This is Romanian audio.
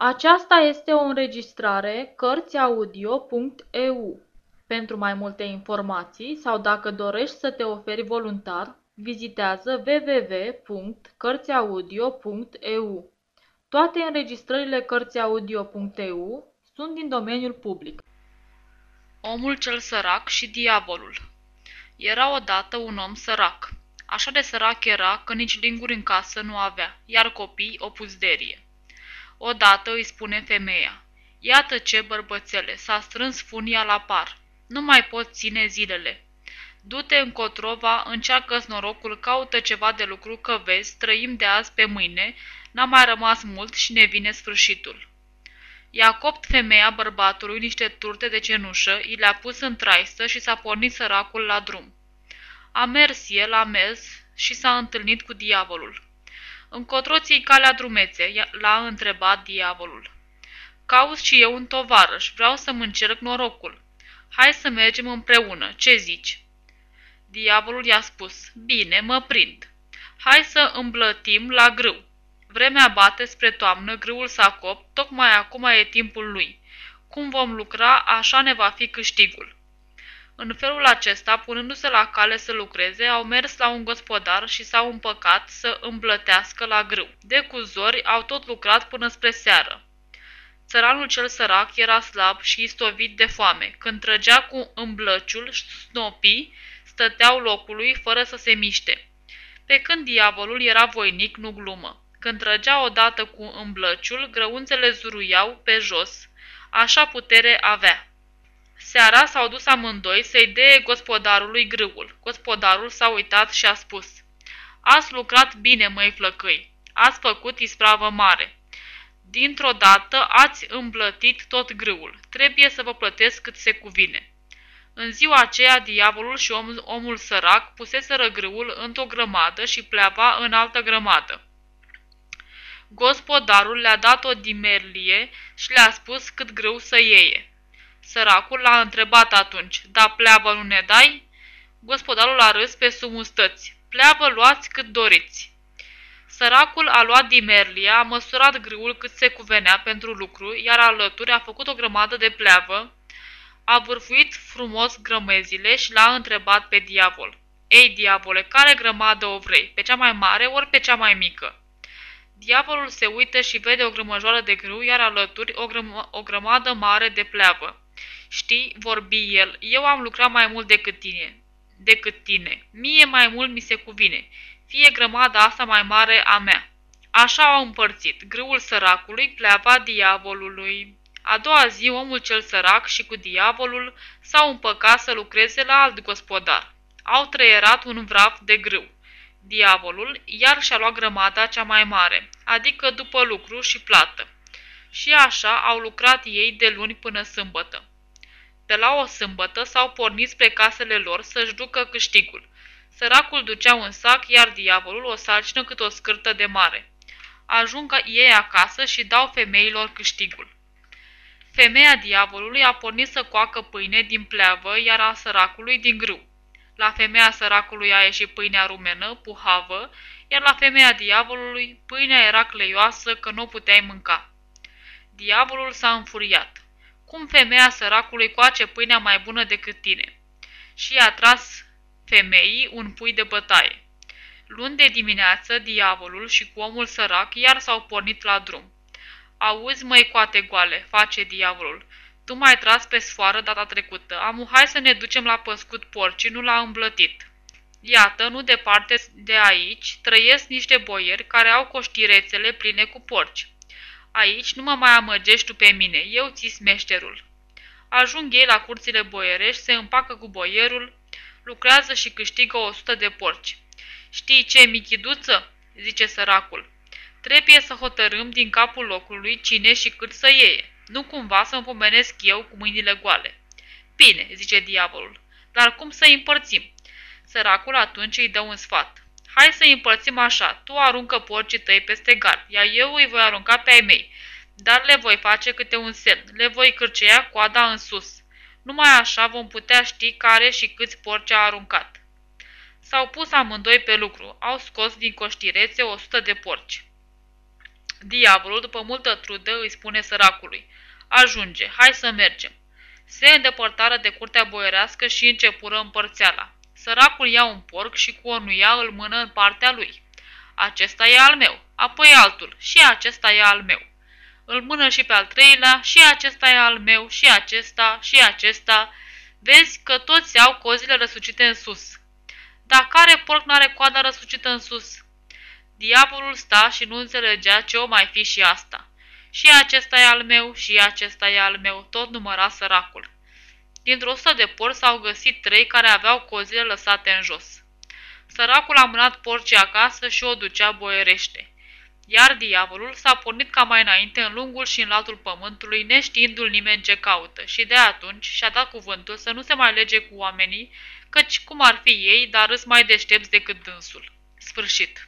Aceasta este o înregistrare Cărțiaudio.eu. Pentru mai multe informații sau dacă dorești să te oferi voluntar, vizitează www.cărțiaudio.eu. Toate înregistrările Cărțiaudio.eu sunt din domeniul public. Omul cel sărac și diavolul. Era odată un om sărac. Așa de sărac era că nici linguri în casă nu avea, iar copii o puzderie. Odată îi spune femeia: „Iată ce, bărbățele, s-a strâns funia la par. Nu mai pot ține zilele. Du-te în Cotrova, încearcă-ți norocul, caută ceva de lucru, că vezi, trăim de azi pe mâine, n-a mai rămas mult și ne vine sfârșitul.” I-a copt femeia bărbatului niște turte de cenușă, i le-a pus în traistă și s-a pornit săracul la drum. A mers el, a mers și s-a întâlnit cu diavolul. „Încotro ți-i calea, drumețe?” l-a întrebat diavolul. „Cauți și eu un tovarăș, vreau să-mi încerc norocul. Hai să mergem împreună, ce zici?” Diavolul i-a spus: „Bine, mă prind. Hai să îmblătim la grâu. Vremea bate spre toamnă, grâul s-a copt, tocmai acum e timpul lui. Cum vom lucra, așa ne va fi câștigul.” În felul acesta, punându-se la cale să lucreze, au mers la un gospodar și s-au împăcat să îmblătească la grâu. De cu zori au tot lucrat până spre seară. Țăranul cel sărac era slab și istovit de foame. Când trăgea cu îmblăciul, snopii stăteau locului fără să se miște. Pe când diavolul era voinic, nu glumă. Când trăgea odată cu îmblăciul, grăunțele zuruiau pe jos. Așa putere avea. Seara s-au dus amândoi să-i dee gospodarului grâul. Gospodarul s-a uitat și a spus: „Ați lucrat bine, măi flăcăi, ați făcut ispravă mare. Dintr-o dată ați îmblătit tot grâul, trebuie să vă plătesc cât se cuvine.” În ziua aceea, diavolul și omul sărac puseseră grâul într-o grămadă și pleava în altă grămadă. Gospodarul le-a dat o dimerlie și le-a spus cât grâu să ieie. Săracul l-a întrebat atunci: „Da, pleabă nu ne dai?” Gospodarul a râs pe sumustăți: „Pleabă, luați cât doriți.” Săracul a luat dimerlia, a măsurat grâul cât se cuvenea pentru lucru, iar alături a făcut o grămadă de pleavă, a vârfuit frumos grămezile și l-a întrebat pe diavol: „Ei, diavole, care grămadă o vrei, pe cea mai mare ori pe cea mai mică?” Diavolul se uită și vede o grămăjoară de grâu, iar alături o grămadă mare de pleavă. „Știi,” vorbi el, „eu am lucrat mai mult decât tine. Mie mai mult mi se cuvine. Fie grămada asta mai mare a mea.” Așa au împărțit grâul săracului, pleava diavolului. A doua zi, omul cel sărac și cu diavolul s-au împăcat să lucreze la alt gospodar. Au trăierat un vraf de grâu. Diavolul iar și-a luat grămada cea mai mare, adică după lucru și plată. Și așa au lucrat ei de luni până sâmbătă. De la o sâmbătă s-au pornit spre casele lor să-și ducă câștigul. Săracul ducea un sac, iar diavolul o sarcină cât o scârtă de mare. Ajung ei acasă și dau femeilor câștigul. Femeia diavolului a pornit să coacă pâine din pleavă, iar a săracului din grâu. La femeia săracului a ieșit pâinea rumenă, puhavă, iar la femeia diavolului pâinea era cleioasă că nu o puteai mânca. Diavolul s-a înfuriat: „Cum femeia săracului coace pâinea mai bună decât tine?” Și i-a tras femeii un pui de bătaie. Luni de dimineață, diavolul și cu omul sărac iar s-au pornit la drum. „Auzi, măi coate goale,” face diavolul, „tu m-ai tras pe sfoară data trecută, amuhai să ne ducem la păscut porcii, nu l-a îmblătit. Iată, nu departe de aici trăiesc niște boieri care au coștirețele pline cu porci. Aici nu mă mai amăgești tu pe mine, eu ți-s meșterul.” Ajung ei la curțile boierești, se împacă cu boierul, lucrează și câștigă 100 de porci. „Știi ce, michiduță?” zice săracul, „trebuie să hotărâm din capul locului cine și cât să ieie. Nu cumva să-mi pomenesc eu cu mâinile goale.” „Bine,” zice diavolul, „dar cum să împărțim?” Săracul atunci îi dă un sfat: „Hai să împărțim așa, tu aruncă porcii tăi peste gard, iar eu îi voi arunca pe ai mei, dar le voi face câte un semn, le voi cârcea coada în sus. Numai așa vom putea ști care și câți porci a aruncat.” S-au pus amândoi pe lucru, au scos din coștirețe 100 de porci. Diavolul, după multă trudă, îi spune săracului: „Ajunge, hai să mergem." Se îndepărtară de curtea boierească și începură împărțeala. Săracul ia un porc și cu o nuia îl mână în partea lui. Acesta e al meu, apoi altul, și acesta e al meu. Îl mână și pe al treilea, și acesta e al meu, și acesta, și acesta. Vezi că toți au cozile răsucite în sus. Dar care porc n-are coada răsucită în sus? Diavolul sta și nu înțelegea ce o mai fi și asta. Și acesta e al meu, și acesta e al meu, tot număra săracul. Dintr-o 100 de porci s-au găsit 3 care aveau cozile lăsate în jos. Săracul a mânat porcii acasă și o ducea boierește. Iar diavolul s-a pornit ca mai înainte în lungul și în latul pământului, neștiindu-l nimeni ce caută, și de atunci și-a dat cuvântul să nu se mai lege cu oamenii, căci cum ar fi ei, dar îs mai deștepți decât dânsul. Sfârșit.